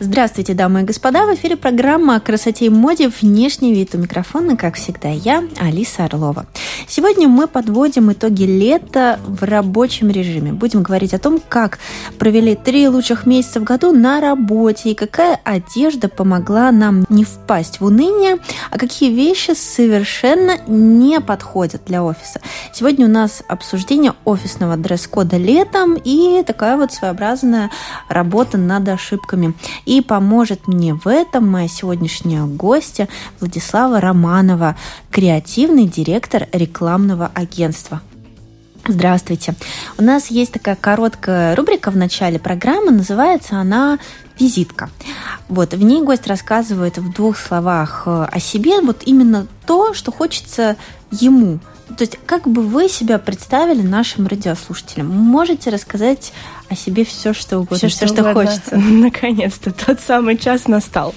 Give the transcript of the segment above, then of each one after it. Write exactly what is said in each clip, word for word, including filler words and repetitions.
Здравствуйте, дамы и господа! В эфире программа о красоте и моде «Внешний вид». У микрофона, как всегда, я, Алиса Орлова. Сегодня мы подводим итоги лета в рабочем режиме. Будем говорить о том, как провели три лучших месяца в году на работе и какая одежда помогла нам не впасть в уныние, а какие вещи совершенно не подходят для офиса. Сегодня у нас обсуждение офисного дресс-кода летом и такая вот своеобразная работа над ошибками. И поможет мне в этом моя сегодняшняя гостья Владислава Романова, креативный директор рекламного агентства. Здравствуйте. У нас есть такая короткая рубрика в начале программы, называется она «Визитка». Вот, в ней гость рассказывает в двух словах о себе, вот именно то, что хочется ему. То есть, как бы вы себя представили нашим радиослушателям? Можете рассказать о себе все, что угодно, все, все что, что хочется. Наконец-то тот самый час настал.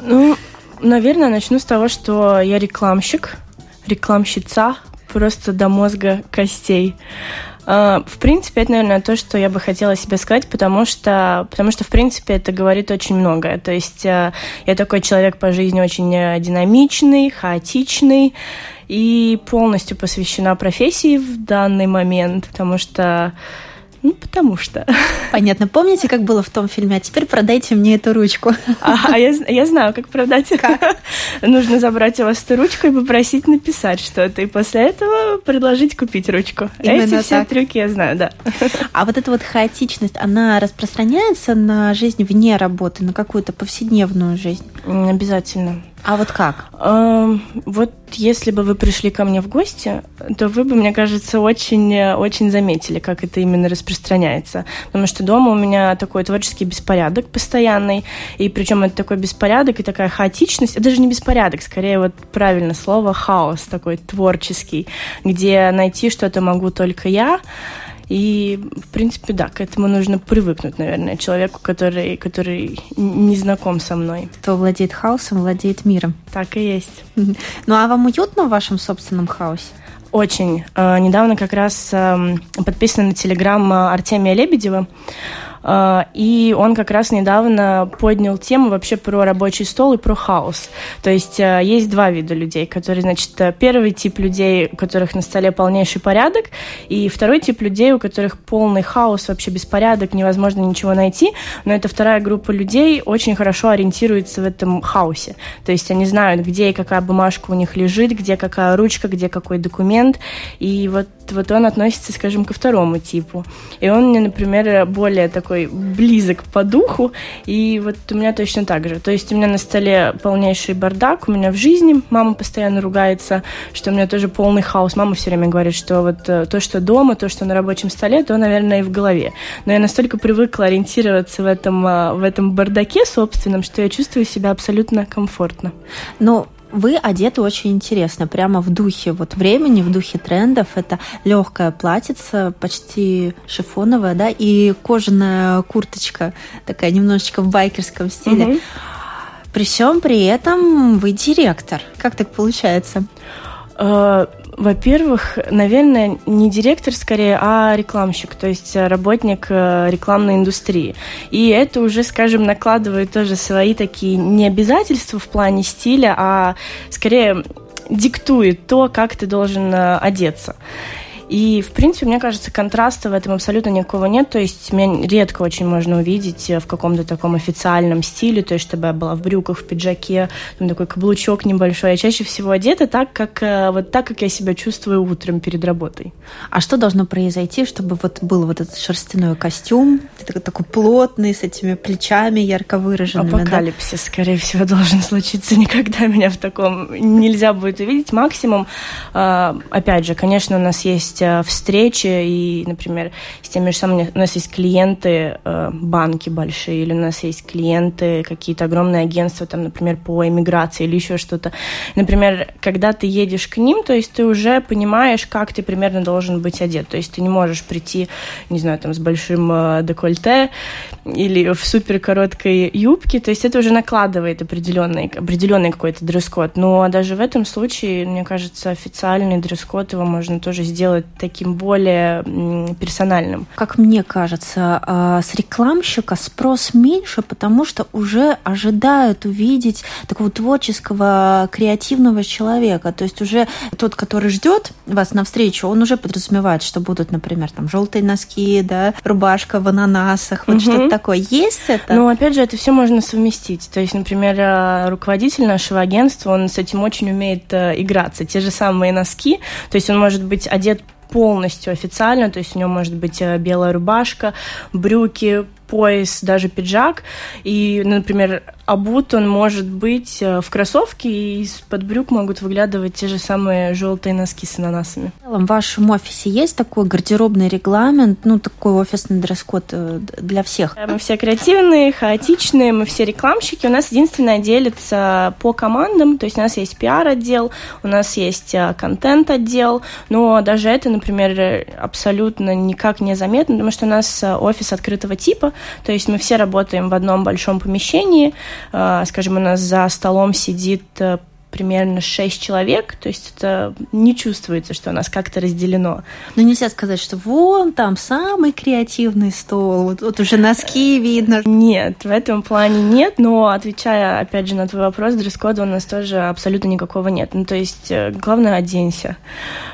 Ну, наверное, начну с того, что я рекламщик, рекламщица, просто до мозга костей. В принципе, это, наверное, то, что я бы хотела себе сказать, потому что, потому что, в принципе, это говорит очень многое. То есть я такой человек по жизни очень динамичный, хаотичный и полностью посвящена профессии в данный момент, потому что... Ну, потому что... Понятно. Помните, как было в том фильме? А теперь продайте мне эту ручку. А я, я знаю, как продать. Как? Нужно забрать у вас эту ручку и попросить написать что-то, и после этого предложить купить ручку. Именно Эти так. все трюки я знаю, да. А вот эта вот хаотичность, она распространяется на жизнь вне работы, на какую-то повседневную жизнь? Обязательно. А вот как? Эм, вот если бы вы пришли ко мне в гости, то вы бы, мне кажется, очень-очень заметили, как это именно распространяется. Потому что дома у меня такой творческий беспорядок постоянный, и причем это такой беспорядок и такая хаотичность, это даже не беспорядок, скорее вот правильно слово «хаос» такой творческий, где найти что-то могу только я. И, в принципе, да, к этому нужно привыкнуть, наверное, человеку, который, который не знаком со мной. Кто владеет хаосом, владеет миром. Так и есть. Ну, а вам уютно в вашем собственном хаосе? Очень. Э, недавно как раз э, подписана на телеграм Артемия Лебедева, э, и он как раз недавно поднял тему вообще про рабочий стол и про хаос. То есть э, есть два вида людей, которые, значит, первый тип людей, у которых на столе полнейший порядок, и второй тип людей, у которых полный хаос, вообще беспорядок, невозможно ничего найти, но эта вторая группа людей очень хорошо ориентируется в этом хаосе. То есть они знают, где и какая бумажка у них лежит, где какая ручка, где какой документ. И вот, вот он относится, скажем, ко второму типу. И он мне, например, более такой близок по духу. И вот у меня точно так же. То есть у меня на столе полнейший бардак. У меня в жизни мама постоянно ругается, что у меня тоже полный хаос. Мама все время говорит, что вот то, что дома, то, что на рабочем столе, то, наверное, и в голове. Но я настолько привыкла ориентироваться в этом, в этом бардаке собственном, что я чувствую себя абсолютно комфортно. Но... Вы одеты очень интересно, прямо в духе вот времени, в духе трендов. Это легкая платьица, почти шифоновая, да, и кожаная курточка, такая немножечко в байкерском стиле. Угу. При всем при этом вы директор. Как так получается? Во-первых, наверное, не директор скорее, а рекламщик, то есть работник рекламной индустрии. И это уже, скажем, накладывает тоже свои такие не обязательства в плане стиля, а скорее диктует то, как ты должен одеться. И, в принципе, мне кажется, контраста в этом абсолютно никакого нет. То есть меня редко очень можно увидеть в каком-то таком официальном стиле, то есть чтобы я была в брюках, в пиджаке, там такой каблучок небольшой. Я чаще всего одета так, как, вот так, как я себя чувствую утром перед работой. А что должно произойти, чтобы вот был вот этот шерстяной костюм, такой, такой плотный, с этими плечами ярко выраженными? Апокалипсис, да? Скорее всего, должен случиться. Никогда меня в таком нельзя будет увидеть. Максимум, опять же, конечно, у нас есть есть встречи, и, например, с теми же самыми, у нас есть клиенты, банки большие, или у нас есть клиенты, какие-то огромные агентства, там, например, по эмиграции или еще что-то. Например, когда ты едешь к ним, то есть ты уже понимаешь, как ты примерно должен быть одет. То есть ты не можешь прийти, не знаю, там, с большим декольте или в суперкороткой юбке. То есть это уже накладывает определенный, определенный какой-то дресс-код. Но даже в этом случае, мне кажется, официальный дресс-код его можно тоже сделать таким более персональным. Как мне кажется, с рекламщика спрос меньше, потому что уже ожидают увидеть такого творческого, креативного человека. То есть уже тот, который ждет вас навстречу, он уже подразумевает, что будут, например, там желтые носки, да, рубашка в ананасах, вот угу. что-то такое. Есть это? Ну, опять же, это все можно совместить. То есть, например, руководитель нашего агентства, он с этим очень умеет играться. Те же самые носки, то есть он может быть одет полностью официально, то есть у него может быть белая рубашка, брюки, пояс, даже пиджак. И, например, обут он может быть в кроссовке, и из-под брюк могут выглядывать те же самые желтые носки с ананасами. В вашем офисе есть такой гардеробный регламент, ну, такой офисный дресс-код для всех? Мы все креативные, хаотичные, мы все рекламщики. У нас единственное делится по командам, то есть у нас есть пиар-отдел, у нас есть контент-отдел, но даже это, например, абсолютно никак не заметно, потому что у нас офис открытого типа, то есть мы все работаем в одном большом помещении. Скажем, у нас за столом сидит примерно шесть человек, то есть это не чувствуется, что у нас как-то разделено. Но нельзя сказать, что вон там самый креативный стол, вот, вот уже носки видно. Нет, в этом плане нет, но, отвечая, опять же, на твой вопрос, дресс-кода у нас тоже абсолютно никакого нет. Ну, то есть, главное, оденься.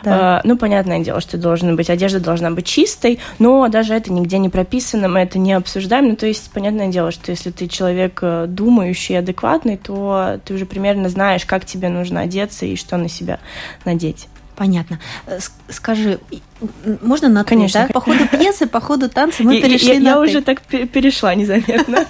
Да. Ну, понятное дело, что должна быть, одежда должна быть чистой, но даже это нигде не прописано, мы это не обсуждаем. Ну, то есть, понятное дело, что если ты человек думающий, адекватный, то ты уже примерно знаешь, как тебе нужно одеться и что на себя надеть. Понятно. Скажи, можно на «ты», конечно, да? По ходу пьесы, по ходу танца мы перешли я, на я «ты». Я уже так перешла незаметно.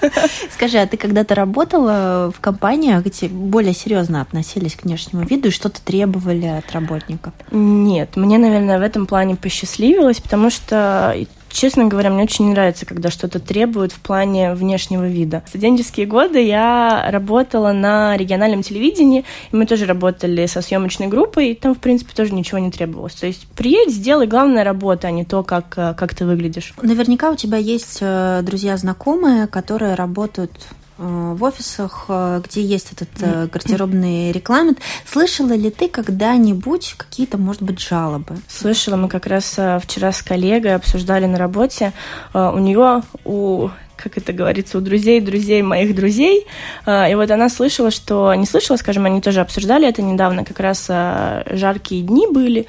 Скажи, а ты когда-то работала в компаниях, где более серьезно относились к внешнему виду и что-то требовали от работников? Нет, мне, наверное, в этом плане посчастливилось, потому что... Честно говоря, мне очень не нравится, когда что-то требуют в плане внешнего вида. В студенческие годы я работала на региональном телевидении, и мы тоже работали со съемочной группой, и там, в принципе, тоже ничего не требовалось. То есть приедь, сделай, главная работа, а не то, как, как ты выглядишь. Наверняка у тебя есть друзья-знакомые, которые работают... в офисах, где есть этот гардеробный рекламент. Слышала ли ты когда-нибудь какие-то, может быть, жалобы? Слышала. Мы как раз вчера с коллегой обсуждали на работе. У нее, у... как это говорится, у друзей, друзей моих друзей. И вот она слышала, что... Не слышала, скажем, они тоже обсуждали это недавно. Как раз жаркие дни были.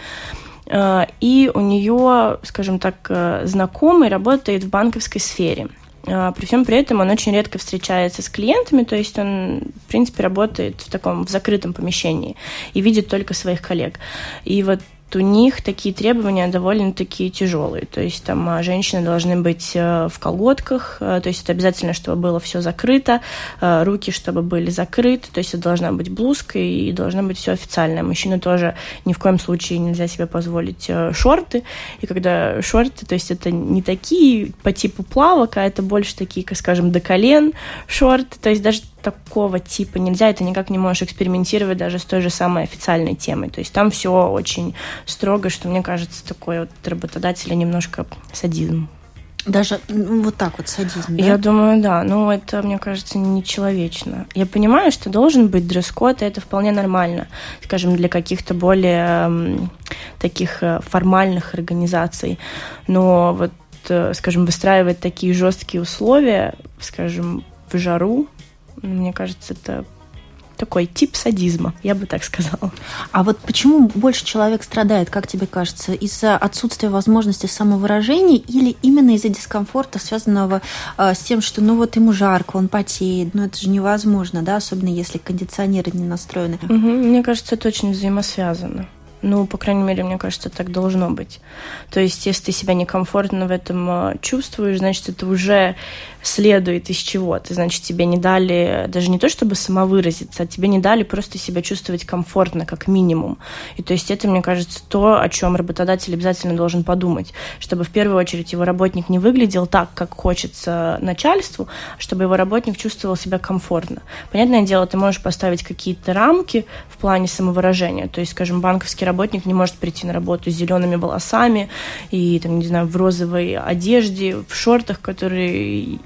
И у нее, скажем так, знакомый работает в банковской сфере. При всем при этом он очень редко встречается с клиентами, то есть он, в принципе, работает в таком в закрытом помещении и видит только своих коллег. И вот у них такие требования довольно-таки тяжелые. То есть там женщины должны быть в колготках, то есть это обязательно, чтобы было все закрыто, руки, чтобы были закрыты, то есть это должна быть блузка и должно быть все официально. Мужчины тоже ни в коем случае нельзя себе позволить шорты. И когда шорты, то есть это не такие по типу плавок, а это больше такие, скажем, до колен шорты, то есть даже такого типа нельзя, и ты никак не можешь экспериментировать даже с той же самой официальной темой. То есть там все очень строго, что, мне кажется, такой вот работодатель немножко садизм. Даже вот так вот садизм, да? Я думаю, да. Ну, это, мне кажется, нечеловечно. Я понимаю, что должен быть дресс-код, и это вполне нормально. Скажем, для каких-то более таких формальных организаций. Но вот, скажем, выстраивать такие жесткие условия, скажем, в жару, мне кажется, это такой тип садизма, я бы так сказала. А вот почему больше человек страдает, как тебе кажется? Из-за отсутствия возможности самовыражения или именно из-за дискомфорта, связанного э, с тем, что ну вот ему жарко, он потеет, ну это же невозможно, да, особенно если кондиционеры не настроены? Угу, мне кажется, это очень взаимосвязано. Ну, по крайней мере, мне кажется, так должно быть. То есть, если ты себя некомфортно в этом чувствуешь, значит, это уже следует из чего-то. Значит, тебе не дали, даже не то чтобы самовыразиться, а тебе не дали просто себя чувствовать комфортно, как минимум. И то есть, это, мне кажется, то, о чем работодатель обязательно должен подумать, чтобы в первую очередь его работник не выглядел так, как хочется начальству, чтобы его работник чувствовал себя комфортно. Понятное дело, ты можешь поставить какие-то рамки в плане самовыражения. То есть, скажем, банковский работник не может прийти на работу с зелеными волосами и, там, не знаю, в розовой одежде, в шортах, которые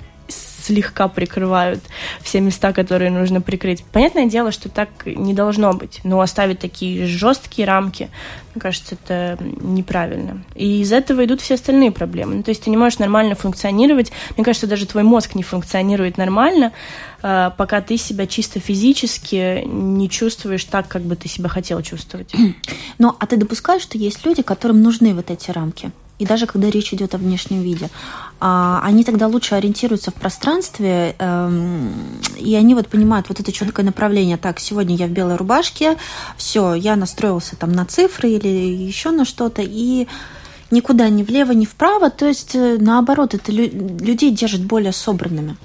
слегка прикрывают все места, которые нужно прикрыть. Понятное дело, что так не должно быть, но оставить такие жесткие рамки, мне кажется, это неправильно. И из этого идут все остальные проблемы. Ну, то есть ты не можешь нормально функционировать. Мне кажется, даже твой мозг не функционирует нормально, пока ты себя чисто физически не чувствуешь так, как бы ты себя хотел чувствовать. Ну, а ты допускаешь, что есть люди, которым нужны вот эти рамки? И даже когда речь идет о внешнем виде, они тогда лучше ориентируются в пространстве, и они вот понимают вот это четкое направление. Так, сегодня я в белой рубашке, все, я настроился там на цифры или еще на что-то, и никуда ни влево, ни вправо. То есть, наоборот, это людей держит более собранными.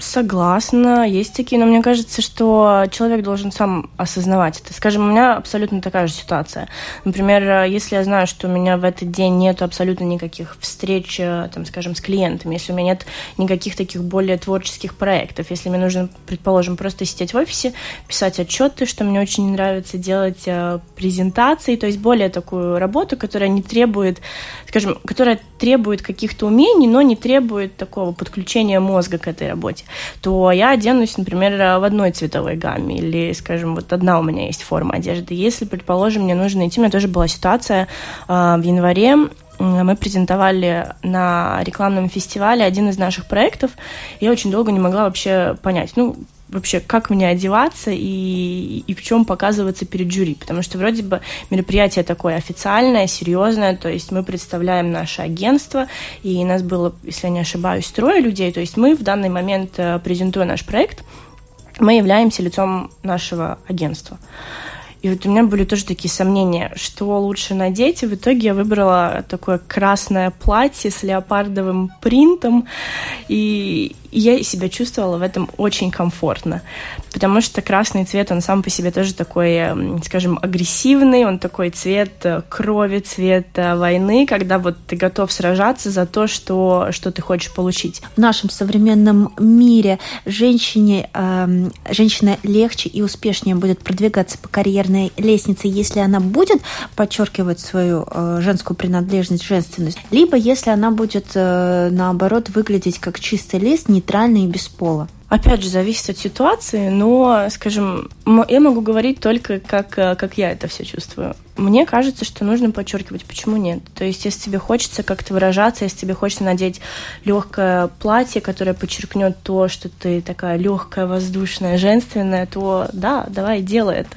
Согласна, есть такие, но мне кажется, что человек должен сам осознавать это. Скажем, у меня абсолютно такая же ситуация. Например, если я знаю, что у меня в этот день нет абсолютно никаких встреч, там, скажем, с клиентами, если у меня нет никаких таких более творческих проектов, если мне нужно, предположим, просто сидеть в офисе, писать отчеты, что мне очень нравится делать презентации, то есть более такую работу, которая не требует, скажем, которая требует каких-то умений, но не требует такого подключения мозга к этой работе, то я оденусь, например, в одной цветовой гамме, или, скажем, вот одна у меня есть форма одежды. Если, предположим, мне нужно идти, у меня тоже была ситуация э, в январе, мы презентовали на рекламном фестивале один из наших проектов, и я очень долго не могла вообще понять, ну, вообще, как мне одеваться и, и в чем показываться перед жюри, потому что вроде бы мероприятие такое официальное, серьезное, то есть мы представляем наше агентство, и нас было, если я не ошибаюсь, трое людей, то есть мы в данный момент, презентуя наш проект, мы являемся лицом нашего агентства. И вот у меня были тоже такие сомнения, что лучше надеть. И в итоге я выбрала такое красное платье с леопардовым принтом, и я себя чувствовала в этом очень комфортно, потому что красный цвет, он сам по себе тоже такой, скажем, агрессивный, он такой цвет крови, цвет войны, когда вот ты готов сражаться за то, что, что ты хочешь получить. В нашем современном мире женщине, э, женщина легче и успешнее будет продвигаться по карьерной лестнице, если она будет подчеркивать свою э, женскую принадлежность, женственность, либо если она будет, э, наоборот, выглядеть как чистый лист, не нейтральный и без пола. Опять же, зависит от ситуации, но, скажем, я могу говорить только, как, как я это все чувствую. Мне кажется, что нужно подчеркивать, почему нет. То есть, если тебе хочется как-то выражаться, если тебе хочется надеть легкое платье, которое подчеркнет то, что ты такая легкая, воздушная, женственная, то да, давай, делай это.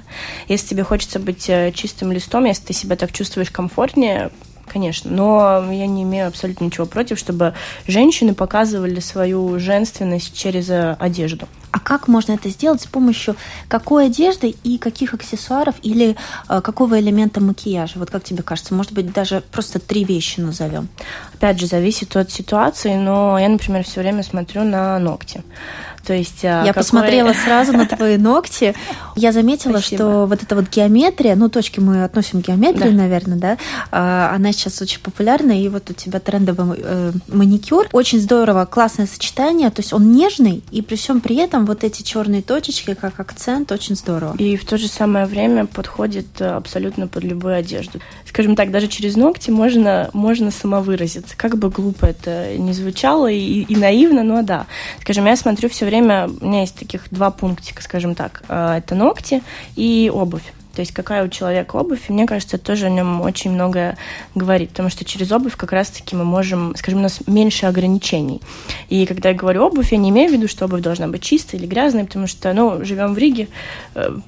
Если тебе хочется быть чистым листом, если ты себя так чувствуешь комфортнее, конечно, но я не имею абсолютно ничего против, чтобы женщины показывали свою женственность через одежду. А как можно это сделать? С помощью какой одежды и каких аксессуаров или э, какого элемента макияжа? Вот как тебе кажется? Может быть, даже просто три вещи назовем? Опять же, зависит от ситуации, но я, например, все время смотрю на ногти. То есть, я какой... посмотрела сразу на твои ногти. Я заметила, Спасибо. Что вот эта вот геометрия, ну, точки мы относим к геометрии, да. наверное, да, она сейчас очень популярна, и вот у тебя трендовый э, маникюр. Очень здорово, классное сочетание, то есть он нежный, и при всем при этом вот эти черные точечки, как акцент, очень здорово. И в то же самое время подходит абсолютно под любую одежду. Скажем так, даже через ногти можно, можно самовыразиться. Как бы глупо это ни звучало и, и наивно, но да. Скажем, я смотрю все время. У меня есть таких два пунктика, скажем так. Это ногти и обувь. То есть какая у человека обувь, и мне кажется, это тоже о нем очень многое говорит, потому что через обувь как раз-таки мы можем, скажем, у нас меньше ограничений. И когда я говорю обувь, я не имею в виду, что обувь должна быть чистой или грязной, потому что, ну, живем в Риге,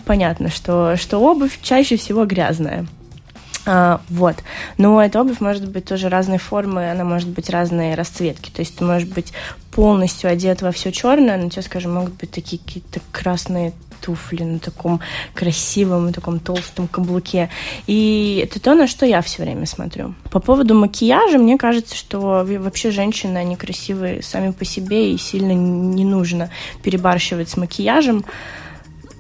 понятно, что, что обувь чаще всего грязная. Вот. Но эта обувь может быть тоже разной формы, она может быть разной расцветки. То есть ты можешь быть полностью одет во все черное, но у тебя, скажем, могут быть такие какие-то красные туфли на таком красивом, на таком толстом каблуке. И это то, на что я все время смотрю. По поводу макияжа, мне кажется, что вообще женщины, они красивые сами по себе, и сильно не нужно перебарщивать с макияжем.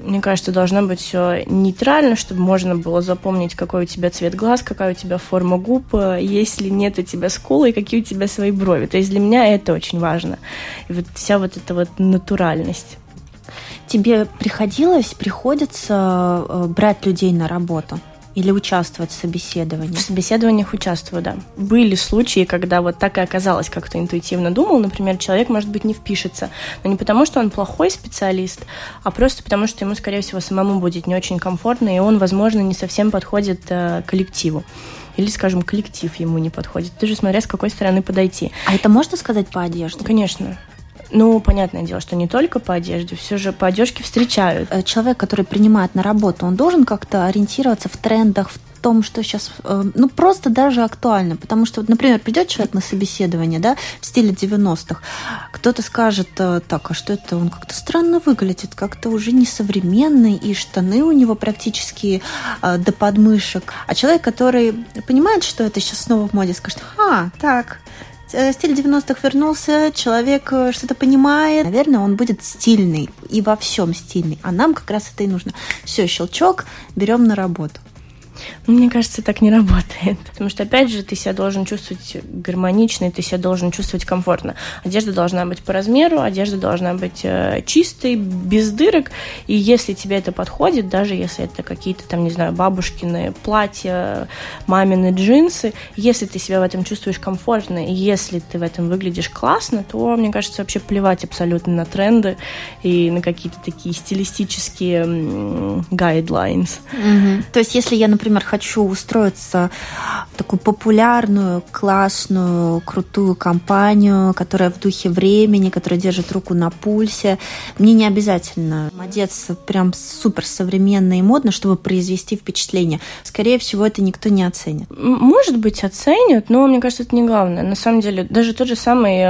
Мне кажется, должно быть все нейтрально, чтобы можно было запомнить, какой у тебя цвет глаз, какая у тебя форма губ, есть ли нет у тебя скулы и какие у тебя свои брови. То есть для меня это очень важно. И вот вся вот эта вот натуральность. Тебе приходилось, приходится брать людей на работу? Или участвовать в собеседовании? В собеседованиях участвую, да. Были случаи, когда вот так и оказалось, как-то интуитивно думал. Например, человек, может быть, не впишется. Но не потому, что он плохой специалист, а просто потому, что ему, скорее всего, самому будет не очень комфортно, и он, возможно, не совсем подходит э, коллективу. Или, скажем, коллектив ему не подходит. Ты же смотря, с какой стороны подойти. А это можно сказать по одежде? Конечно. Ну, понятное дело, что не только по одежде, все же по одежке встречают. Человек, который принимает на работу, он должен как-то ориентироваться в трендах, в том, что сейчас, ну, просто даже актуально. Потому что, например, придет человек на собеседование, да, в стиле девяностых, кто-то скажет: так, а что это, он как-то странно выглядит, как-то уже несовременный, и штаны у него практически до подмышек. А человек, который понимает, что это сейчас снова в моде, скажет: а, так... Стиль девяностых вернулся, человек что-то понимает. Наверное, он будет стильный и во всем стильный. А нам как раз это и нужно. Все, щелчок, берем на работу. Мне кажется, так не работает. Потому что, опять же, ты себя должен чувствовать гармонично, и ты себя должен чувствовать комфортно. Одежда должна быть по размеру, одежда должна быть чистой, без дырок. И если тебе это подходит, даже если это какие-то, там, не знаю, бабушкины платья, мамины джинсы, если ты себя в этом чувствуешь комфортно, и если ты в этом выглядишь классно, то, мне кажется, вообще плевать абсолютно на тренды и на какие-то такие стилистические гайдлайнс. Mm-hmm. То есть, если я, например, Например, хочу устроиться в такую популярную, классную, крутую компанию, которая в духе времени, которая держит руку на пульсе. Мне не обязательно одеться прям суперсовременно и модно, чтобы произвести впечатление. Скорее всего, это никто не оценит. Может быть, оценят, но мне кажется, это не главное. На самом деле, даже тот же самый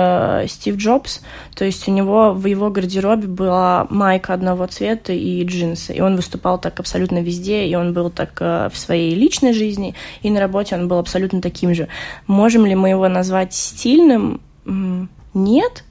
э, Стив Джобс, то есть у него в его гардеробе была майка одного цвета и джинсы, и он выступал так абсолютно везде, и он был так э, в своей своей личной жизни, и на работе он был абсолютно таким же. Можем ли мы его назвать стильным? Нет,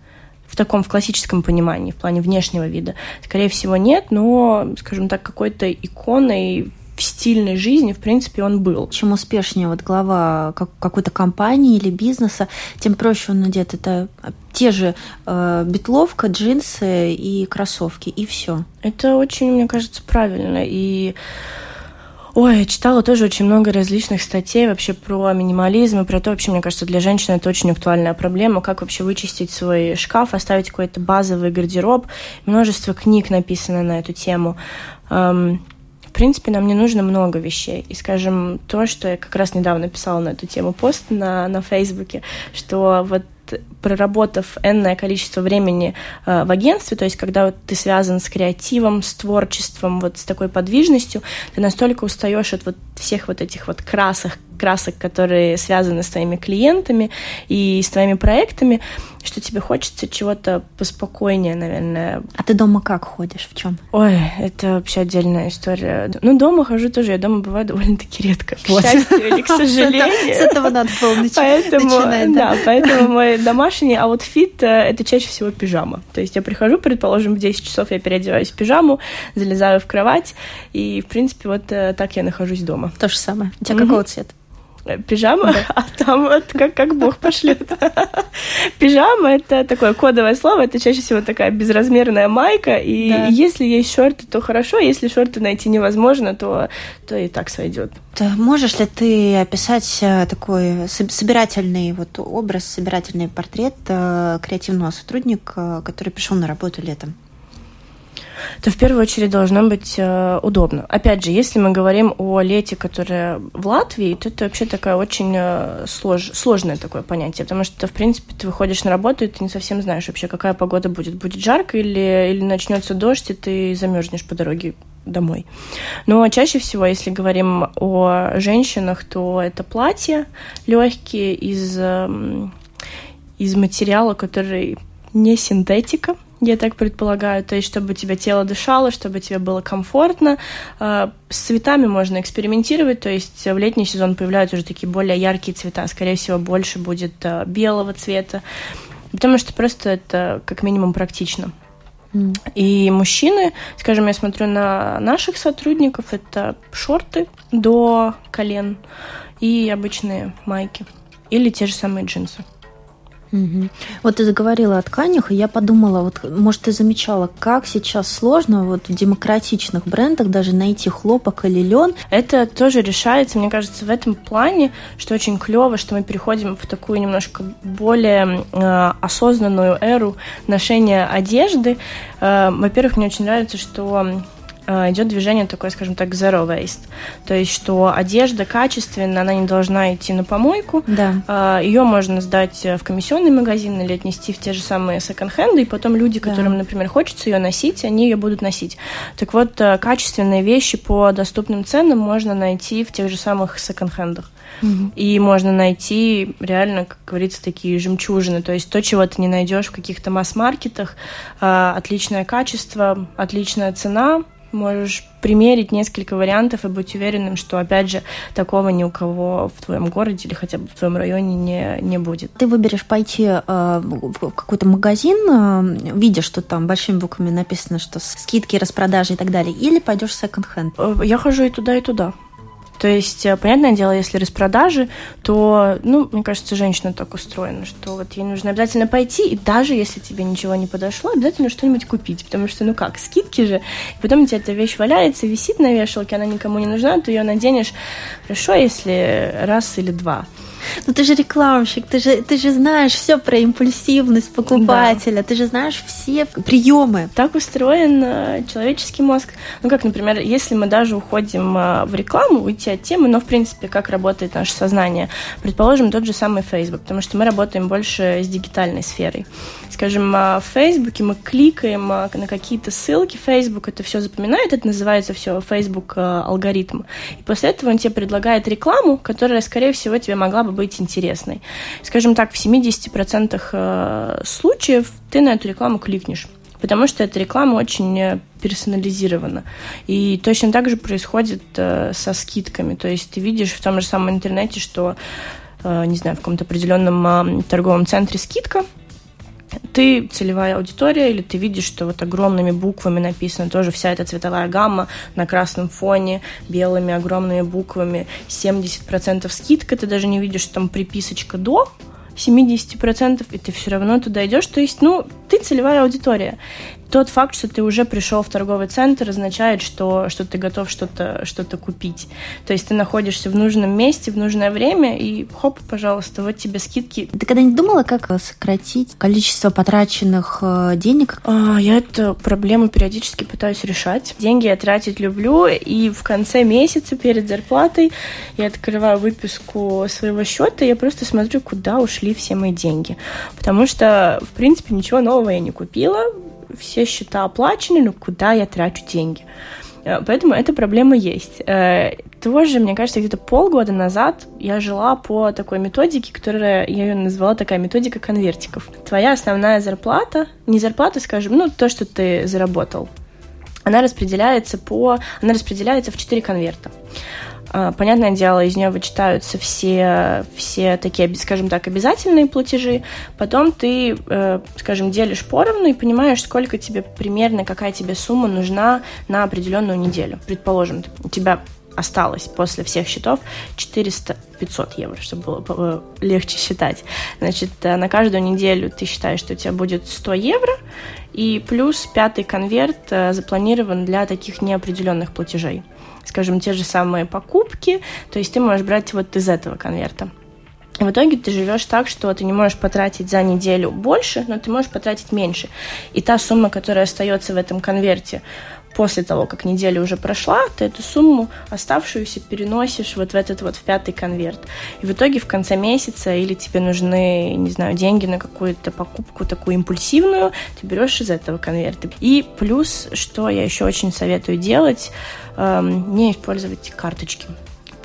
в таком, в классическом понимании, в плане внешнего вида. Скорее всего, нет, но, скажем так, какой-то иконой в стильной жизни, в принципе, он был. Чем успешнее вот глава какой-то компании или бизнеса, тем проще он одет. Это те же э, бетловка, джинсы и кроссовки, и все. Это очень, мне кажется, правильно. И Ой, я читала тоже очень много различных статей вообще про минимализм и про то, вообще, мне кажется, для женщин это очень актуальная проблема, как вообще вычистить свой шкаф, оставить какой-то базовый гардероб. Множество книг написано на эту тему. В принципе, нам не нужно много вещей. И, скажем, то, что я как раз недавно писала на эту тему пост на, на Фейсбуке, что вот проработав энное количество времени э, в агентстве, то есть когда вот ты связан с креативом, с творчеством, вот с такой подвижностью, ты настолько устаешь от вот всех вот этих вот красок, красок, которые связаны с твоими клиентами и с твоими проектами, что тебе хочется чего-то поспокойнее, наверное. А ты дома как ходишь? В чем? Ой, это вообще отдельная история. Ну, дома хожу тоже. Я дома бываю довольно-таки редко. К счастью или к сожалению. С этого надо было начинать. Да, поэтому мой домашний аутфит — это чаще всего пижама. То есть я прихожу, предположим, в десять часов я переодеваюсь в пижаму, залезаю в кровать, и, в принципе, вот так я нахожусь дома. То же самое. У тебя какого цвета? Пижама, да. А там вот как, как Бог пошлет. Пижама — это такое кодовое слово, это чаще всего такая безразмерная майка, и да. Если есть шорты, то хорошо, если шорты найти невозможно, то, то и так сойдет. Можешь ли ты описать такой собирательный вот образ, собирательный портрет креативного сотрудника, который пришел на работу летом? То в первую очередь должно быть э, удобно. Опять же, если мы говорим о лете, которое в Латвии, то это вообще такое очень э, слож, сложное такое понятие, потому что, в принципе, ты выходишь на работу, и ты не совсем знаешь вообще, какая погода будет. Будет жарко или, или начнется дождь, и ты замерзнешь по дороге домой. Но чаще всего, если говорим о женщинах, то это платья легкие из, э, из материала, который не синтетика, Я так предполагаю, то есть чтобы тебе тело дышало, чтобы тебе было комфортно. С цветами можно экспериментировать, то есть в летний сезон появляются уже такие более яркие цвета, скорее всего, больше будет белого цвета, потому что просто это как минимум практично. Mm. И мужчины, скажем, я смотрю на наших сотрудников, это шорты до колен и обычные майки или те же самые джинсы. Угу. Вот ты заговорила о тканях, и я подумала, вот, может, ты замечала, как сейчас сложно вот в демократичных брендах даже найти хлопок или лен. Это тоже решается, мне кажется, в этом плане, что очень клево, что мы переходим в такую немножко более э, осознанную эру ношения одежды. Э, во-первых, мне очень нравится, что идет движение такое, скажем так, zero waste. То есть, что одежда качественная, она не должна идти на помойку. Да. Ее можно сдать в комиссионный магазин или отнести в те же самые секонд-хенды, и потом люди, да, которым, например, хочется ее носить, они ее будут носить. Так вот, качественные вещи по доступным ценам можно найти в тех же самых секонд-хендах. Угу. И можно найти реально, как говорится, такие жемчужины. То есть, то, чего ты не найдешь в каких-то масс-маркетах. Отличное качество, отличная цена. Можешь примерить несколько вариантов и быть уверенным, что, опять же, такого ни у кого в твоем городе или хотя бы в твоем районе не, не будет. Ты выберешь пойти э, в какой-то магазин, э, видя, что там большими буквами написано, что скидки, распродажи и так далее, или пойдешь в секонд-хенд? Я хожу и туда, и туда. То есть, понятное дело, если распродажи, то, ну, мне кажется, женщина так устроена, что вот ей нужно обязательно пойти, и даже если тебе ничего не подошло, обязательно что-нибудь купить, потому что, ну как, скидки же, и потом у тебя эта вещь валяется, висит на вешалке, она никому не нужна, ты ее наденешь, хорошо, если раз или два. Ну ты же рекламщик, ты же, ты же знаешь все про импульсивность покупателя, да, ты же знаешь все приемы. Так устроен человеческий мозг. Ну как, например, если мы даже уходим в рекламу, уйти от темы, но в принципе, как работает наше сознание. Предположим, тот же самый Facebook, потому что мы работаем больше с дигитальной сферой. Скажем, в Фейсбуке мы кликаем на какие-то ссылки, Facebook это все запоминает, это называется все Facebook алгоритм. И после этого он тебе предлагает рекламу, которая, скорее всего, тебе могла бы быть интересной. Скажем так, в семьдесят процентов случаев ты на эту рекламу кликнешь, потому что эта реклама очень персонализирована. И точно так же происходит со скидками. То есть ты видишь в том же самом интернете, что, не знаю, в каком-то определенном торговом центре скидка, ты целевая аудитория, или ты видишь, что вот огромными буквами написано тоже вся эта цветовая гамма на красном фоне, белыми огромными буквами, семьдесят процентов скидка, ты даже не видишь, что там приписочка до семьдесят процентов, и ты все равно туда идешь, то есть, ну, ты целевая аудитория. Тот факт, что ты уже пришел в торговый центр, означает, что, что ты готов что-то, что-то купить. То есть ты находишься в нужном месте, в нужное время, и хоп, пожалуйста, вот тебе скидки. Ты когда-нибудь думала, как сократить количество потраченных денег? А, я эту проблему периодически пытаюсь решать. Деньги я тратить люблю, и в конце месяца перед зарплатой я открываю выписку своего счета, и я просто смотрю, куда ушли все мои деньги. Потому что, в принципе, ничего нового я не купила, все счета оплачены, но куда я трачу деньги? Поэтому эта проблема есть. Тоже, мне кажется, где-то полгода назад я жила по такой методике, которая, я ее назвала такая методика конвертиков. Твоя основная зарплата, не зарплата, скажем, ну, то, что ты заработал, она распределяется по, она распределяется в четыре конверта. Понятное дело, из нее вычитаются все, все такие, скажем так, обязательные платежи. Потом ты, скажем, делишь поровну и понимаешь, сколько тебе примерно, какая тебе сумма нужна на определенную неделю. Предположим, у тебя осталось после всех счетов четыреста-пятьсот евро, чтобы было легче считать. Значит, на каждую неделю ты считаешь, что у тебя будет сто евро, и плюс пятый конверт запланирован для таких неопределенных платежей. Скажем, те же самые покупки, то есть ты можешь брать вот из этого конверта. И в итоге ты живешь так, что ты не можешь потратить за неделю больше, но ты можешь потратить меньше. И та сумма, которая остается в этом конверте после того, как неделя уже прошла, ты эту сумму оставшуюся переносишь вот в этот вот в пятый конверт. И в итоге в конце месяца или тебе нужны, не знаю, деньги на какую-то покупку такую импульсивную, ты берешь из этого конверта. И плюс, что я еще очень советую делать, эм, не использовать карточки.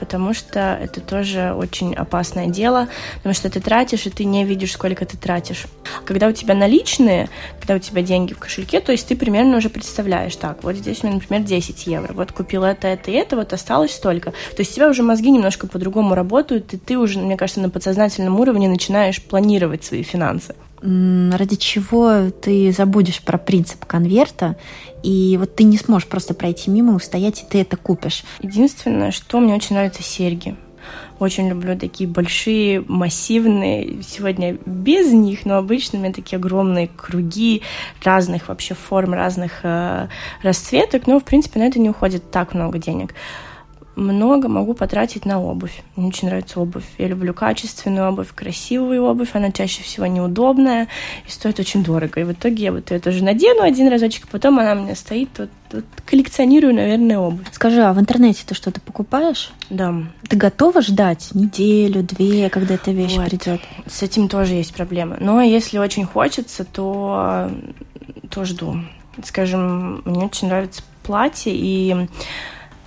потому что это тоже очень опасное дело, потому что ты тратишь, и ты не видишь, сколько ты тратишь. Когда у тебя наличные, когда у тебя деньги в кошельке, то есть ты примерно уже представляешь, так, вот здесь у меня, например, десять евро, вот купил это, это и это, вот осталось столько. То есть у тебя уже мозги немножко по-другому работают, и ты уже, мне кажется, на подсознательном уровне начинаешь планировать свои финансы. Ради чего ты забудешь про принцип конверта, и вот ты не сможешь просто пройти мимо, устоять, и ты это купишь. Единственное, что мне очень нравятся серьги. Очень люблю такие большие, массивные. Сегодня без них, но обычно у меня такие огромные круги разных вообще форм, разных э, расцветок. Но, в принципе, на это не уходит так много денег. Много могу потратить на обувь. Мне очень нравится обувь. Я люблю качественную обувь, красивую обувь. Она чаще всего неудобная и стоит очень дорого. И в итоге я вот ее тоже надену один разочек, а потом она у меня стоит. Вот, вот коллекционирую, наверное, обувь. Скажи, а в интернете ты что-то покупаешь? Да. Ты готова ждать неделю, две, когда эта вещь вот. придет? С этим тоже есть проблема. Но если очень хочется, то, то жду. Скажем, мне очень нравится платье и...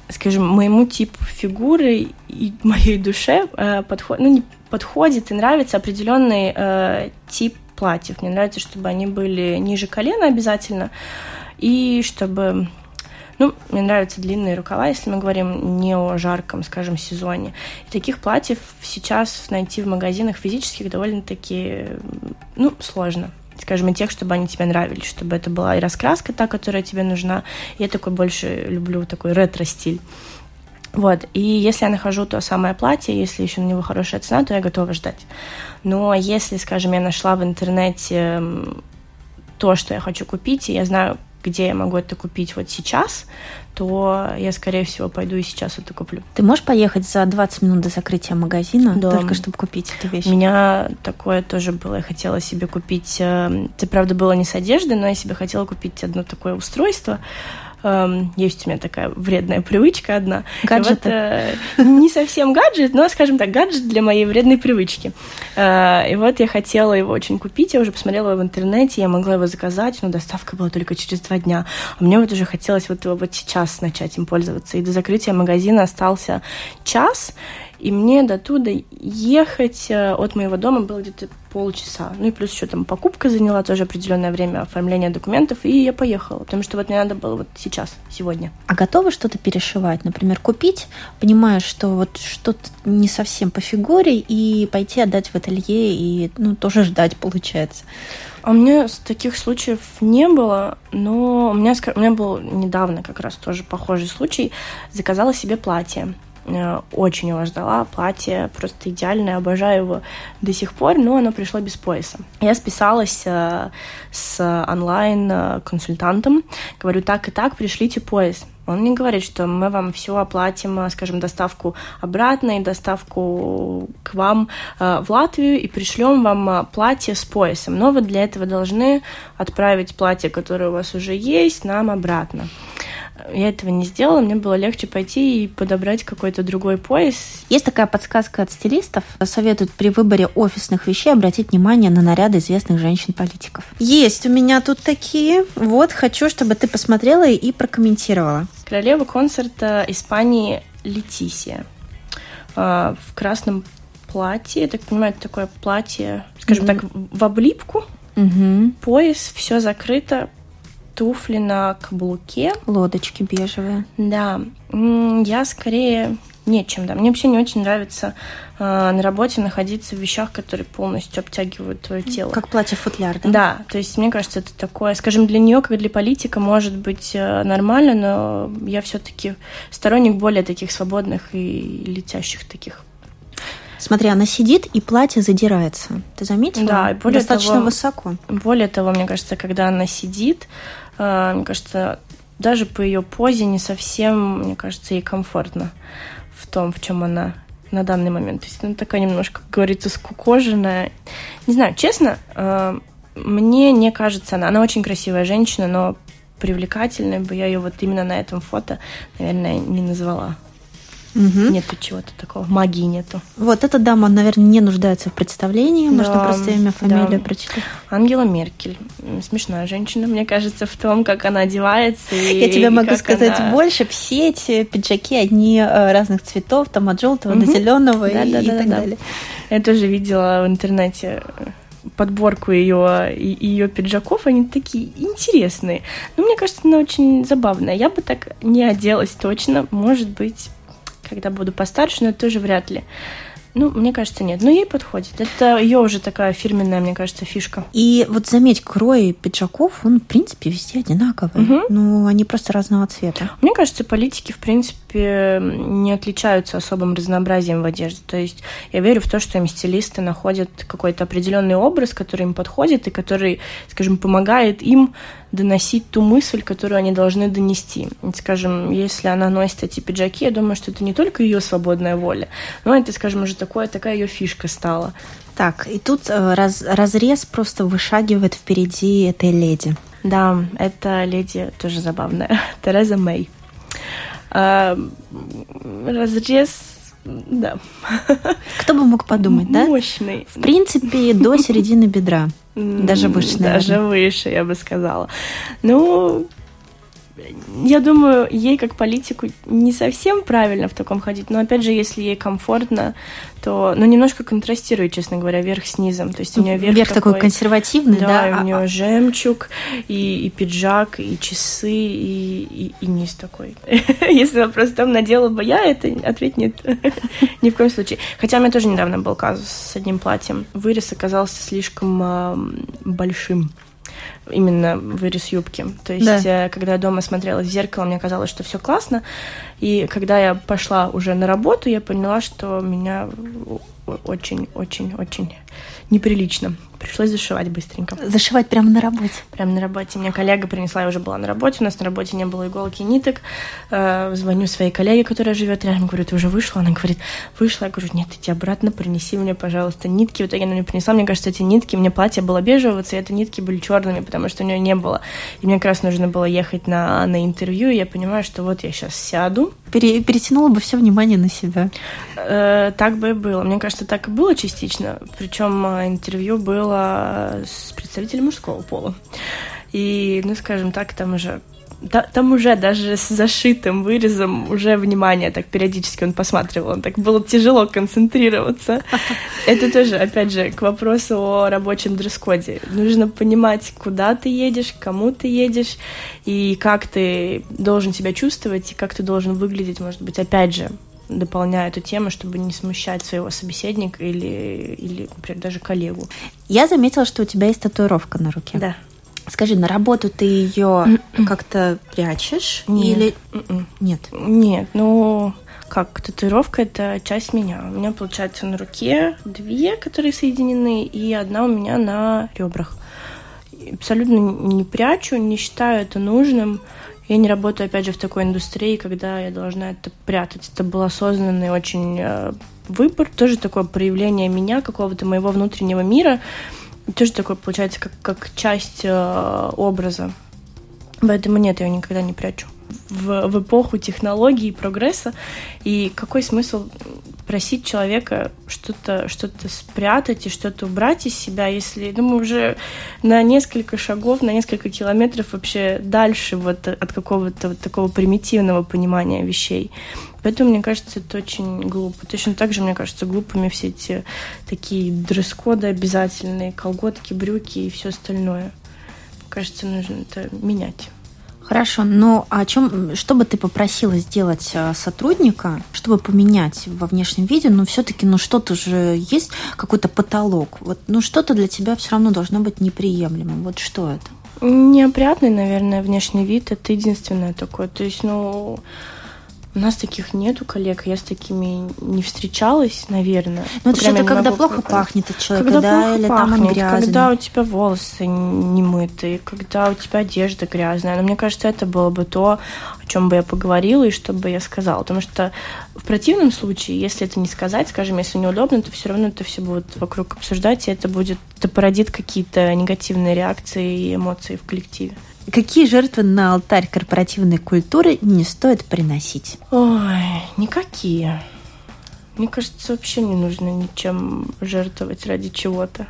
скажем, моему типу фигуры и моей душе э, подход, ну, не подходит и нравится определенный э, тип платьев. Мне нравится, чтобы они были ниже колена обязательно, и чтобы... Ну, мне нравятся длинные рукава, если мы говорим не о жарком, скажем, сезоне. И таких платьев сейчас найти в магазинах физических довольно-таки, ну, сложно. Скажем, и тех, чтобы они тебе нравились, чтобы это была и раскраска та, которая тебе нужна. Я такой больше люблю такой ретро-стиль. Вот, и если я нахожу то самое платье, если еще на него хорошая цена, то я готова ждать. Но если, скажем, я нашла в интернете то, что я хочу купить, и я знаю, где я могу это купить вот сейчас, то я, скорее всего, пойду и сейчас это куплю. Ты можешь поехать за двадцать минут до закрытия магазина, да, только чтобы купить эту вещь? У меня такое тоже было. Я хотела себе купить... Это, правда, было не с одеждой, но я себе хотела купить одно такое устройство. Есть у меня такая вредная привычка одна. Гаджет? Вот, не совсем гаджет, но, скажем так, гаджет для моей вредной привычки. И вот я хотела его очень купить, я уже посмотрела его в интернете, я могла его заказать, но доставка была только через два дня. А мне вот уже хотелось вот его вот сейчас начать им пользоваться. И до закрытия магазина остался час, и мне до туда ехать от моего дома было где-то полчаса. Ну и плюс еще там покупка заняла тоже определенное время, оформление документов, и я поехала, потому что вот мне надо было вот сейчас, сегодня. А готовы что-то перешивать? Например, купить, понимая, что вот что-то не совсем по фигуре, и пойти отдать в ателье, и ну, тоже ждать получается. А у меня таких случаев не было, но у меня, у меня был недавно как раз тоже похожий случай. Заказала себе платье. Очень его ждала, платье просто идеальное, обожаю его до сих пор, но оно пришло без пояса. Я списалась с онлайн-консультантом, говорю, так и так, пришлите пояс. Он мне говорит, что мы вам все оплатим, скажем, доставку обратно и доставку к вам в Латвию и пришлем вам платье с поясом. Но вы для этого должны отправить платье, которое у вас уже есть, нам обратно. Я этого не сделала, мне было легче пойти и подобрать какой-то другой пояс. Есть такая подсказка от стилистов. Советуют при выборе офисных вещей обратить внимание на наряды известных женщин-политиков. Есть у меня тут такие. Вот, хочу, чтобы ты посмотрела и прокомментировала. Королева концерта Испании Летисия. В красном платье, я так понимаю, это такое платье, скажем mm-hmm. так, в облипку. Mm-hmm. Пояс, все закрыто. Туфли на каблуке. Лодочки бежевые. Да. Я скорее... Нет, чем да. Мне вообще не очень нравится э, на работе находиться в вещах, которые полностью обтягивают твое тело. Как платье-футляр, да? Да. То есть, мне кажется, это такое... Скажем, для нее, как для политика, может быть э, нормально, но я все-таки сторонник более таких свободных и летящих таких. Смотри, она сидит, и платье задирается. Ты заметила? Да, и более достаточно того, высоко. Более того, мне кажется, когда она сидит, э, мне кажется, даже по ее позе не совсем, мне кажется, ей комфортно в том, в чем она на данный момент. То есть она такая немножко, как говорится, скукоженная. Не знаю, честно, э, мне не кажется она. Она очень красивая женщина, но привлекательной бы я ее вот именно на этом фото, наверное, не назвала. Угу. Нету чего-то такого, магии нету. Вот эта дама, наверное, не нуждается в представлении, да, можно просто имя, фамилию да. прочитать. Ангела Меркель. Смешная женщина, мне кажется, в том, как она одевается. И я тебе могу сказать она... больше, все эти пиджаки одни разных цветов, там от желтого угу. до зеленого да, и, да, да, и да, так да. далее. Я тоже видела в интернете подборку ее, ее пиджаков, они такие интересные. Но мне кажется, она очень забавная. Я бы так не оделась точно, может быть, когда буду постарше, но это тоже вряд ли. Ну, мне кажется, нет. Но ей подходит. Это ее уже такая фирменная, мне кажется, фишка. И вот заметь, крой пиджаков, он, в принципе, везде одинаковый. Угу. Ну, они просто разного цвета. Мне кажется, политики, в принципе, не отличаются особым разнообразием в одежде. То есть я верю в то, что им стилисты находят какой-то определенный образ, который им подходит и который, скажем, помогает им доносить ту мысль, которую они должны донести. Скажем, если она носит эти пиджаки, я думаю, что это не только ее свободная воля, но это, скажем, уже такое, такая ее фишка стала. Так, и тут раз, разрез просто вышагивает впереди этой леди. Да, эта леди тоже забавная. Тереза Мэй. А, разрез... Да. Кто бы мог подумать, да? Мощный. В принципе, до середины бедра. Даже выше, наверное. Даже выше, я бы сказала. Ну, я думаю, ей как политику не совсем правильно в таком ходить, но, опять же, если ей комфортно, то, ну, немножко контрастирует, честно говоря, верх с низом. То есть у нее верх, верх такой, такой консервативный, да? Да, и у нее жемчуг, и, и пиджак, и часы, и, и, и низ такой. Если вопрос там надела бы я, это ответ нет. Ни в коем случае. Хотя у меня тоже недавно был казус с одним платьем. Вырез оказался слишком большим. Именно вырез юбки. То есть, да. когда я дома смотрела в зеркало, мне казалось, что все классно. И когда я пошла уже на работу, я поняла, что меня очень-очень-очень неприлично. Пришлось зашивать быстренько. Зашивать прямо на работе? Прямо на работе. Мне коллега принесла, я уже была на работе, у нас на работе не было иголки и ниток. Звоню своей коллеге, которая живет рядом, говорю, ты уже вышла? Она говорит, вышла. Я говорю, нет, иди обратно, принеси мне, пожалуйста, нитки. В итоге она мне принесла, мне кажется, эти нитки, мне платье было бежевого цвета, нитки были черными, потому что у нее не было. И мне как раз нужно было ехать на, на интервью, и я понимаю, что вот я сейчас сяду. Пере, перетянула бы все внимание на себя. Э, так бы и было. Мне кажется, так и было частично. Причем интервью было с представителем мужского пола. И, ну, скажем так, там уже... Там уже даже с зашитым вырезом уже внимание так периодически он посматривал, он так было тяжело концентрироваться. Это тоже, опять же, к вопросу о рабочем дресс-коде. Нужно понимать, куда ты едешь, кому ты едешь, и как ты должен себя чувствовать, и как ты должен выглядеть, может быть, опять же, дополняя эту тему, чтобы не смущать своего собеседника или, или например, даже коллегу. Я заметила, что у тебя есть татуировка на руке. Да. Скажи, на работу ты ее как-то прячешь? Нет. Или... Нет. Нет, ну как, татуировка – это часть меня. У меня, получается, на руке две, которые соединены, и одна у меня на ребрах. Абсолютно не прячу, не считаю это нужным. Я не работаю, опять же, в такой индустрии, когда я должна это прятать. Это был осознанный очень выбор, тоже такое проявление меня, какого-то моего внутреннего мира. Тоже такое, получается, как, как часть э, образа. Поэтому нет, я ее никогда не прячу. В, в эпоху технологий и прогресса. И какой смысл просить человека что-то, что-то спрятать и что-то убрать из себя, если, ну, мы уже на несколько шагов, на несколько километров вообще дальше вот от какого-то вот такого примитивного понимания вещей. Поэтому, мне кажется, это очень глупо. Точно так же, мне кажется, глупыми все эти такие дресс-коды обязательные, колготки, брюки и все остальное. Мне кажется, нужно это менять. Хорошо, но о чем, что бы ты попросила сделать сотрудника, чтобы поменять во внешнем виде, но ну, все-таки, ну что-то же есть, какой-то потолок, вот, ну что-то для тебя все равно должно быть неприемлемым, вот что это? Неопрятный, наверное, внешний вид, это единственное такое, то есть, ну... У нас таких нету коллег, я с такими не встречалась, наверное. Ну, это что-то, когда плохо пахнет от человека, когда да, плохо или пахнет, там он грязный. Когда у тебя волосы не мытые, когда у тебя одежда грязная. Но мне кажется, это было бы то, о чем бы я поговорила и что бы я сказала. Потому что в противном случае, если это не сказать, скажем, если неудобно, то все равно это все будут вокруг обсуждать, и это будет, это породит какие-то негативные реакции и эмоции в коллективе. Какие жертвы на алтарь корпоративной культуры не стоит приносить? Ой, никакие. Мне кажется, вообще не нужно ничем жертвовать ради чего-то.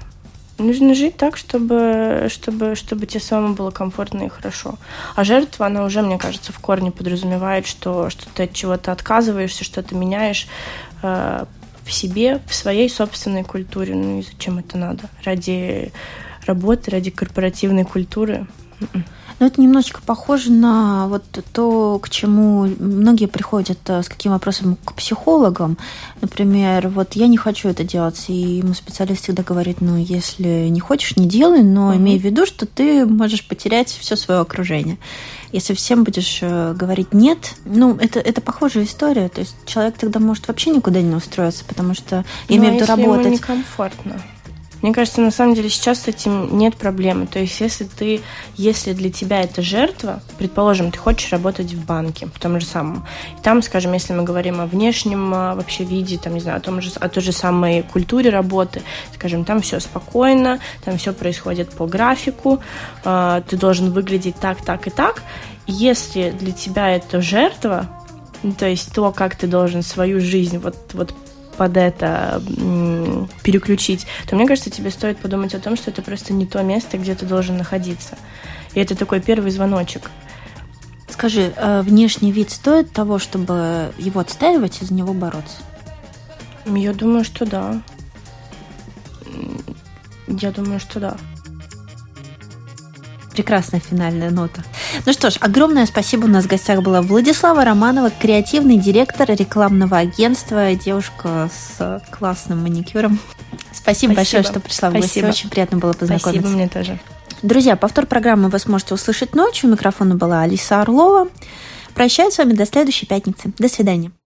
Нужно жить так, чтобы, чтобы, чтобы тебе самому было комфортно и хорошо. А жертва, она уже, мне кажется, в корне подразумевает, что, что ты от чего-то отказываешься, что ты меняешь э, в себе, в своей собственной культуре. Ну и зачем это надо? Ради работы, ради корпоративной культуры? Mm-mm. Но это немножечко похоже на вот то, к чему многие приходят с каким вопросом к психологам. Например, вот я не хочу это делать, и ему специалист всегда говорит, ну, если не хочешь, не делай, но mm-hmm. имей в виду, что ты можешь потерять все свое окружение. Если всем будешь говорить «нет», ну, это, это похожая история. То есть человек тогда может вообще никуда не устроиться, потому что, я имею в виду, работать. Но если ему некомфортно. Мне кажется, на самом деле сейчас с этим нет проблемы. То есть, если ты, если для тебя это жертва, предположим, ты хочешь работать в банке, в том же самом. И там, скажем, если мы говорим о внешнем вообще виде, там, не знаю, о том же, о той же самой культуре работы, скажем, там все спокойно, там все происходит по графику, э, ты должен выглядеть так, так и так. Если для тебя это жертва, то есть то, как ты должен свою жизнь вот, вот под это переключить, то, мне кажется, тебе стоит подумать о том, что это просто не то место, где ты должен находиться. И это такой первый звоночек. Скажи, внешний вид стоит того, чтобы его отстаивать и за него бороться? Я думаю, что да. Я думаю, что да. Прекрасная финальная нота. Ну что ж, огромное спасибо. У нас в гостях была Владислава Романова, креативный директор рекламного агентства, девушка с классным маникюром. Спасибо, спасибо. большое, что пришла в гости. Очень приятно было познакомиться. Спасибо, мне тоже. Друзья, повтор программы вы сможете услышать ночью. У микрофона была Алиса Орлова. Прощаюсь с вами до следующей пятницы. До свидания.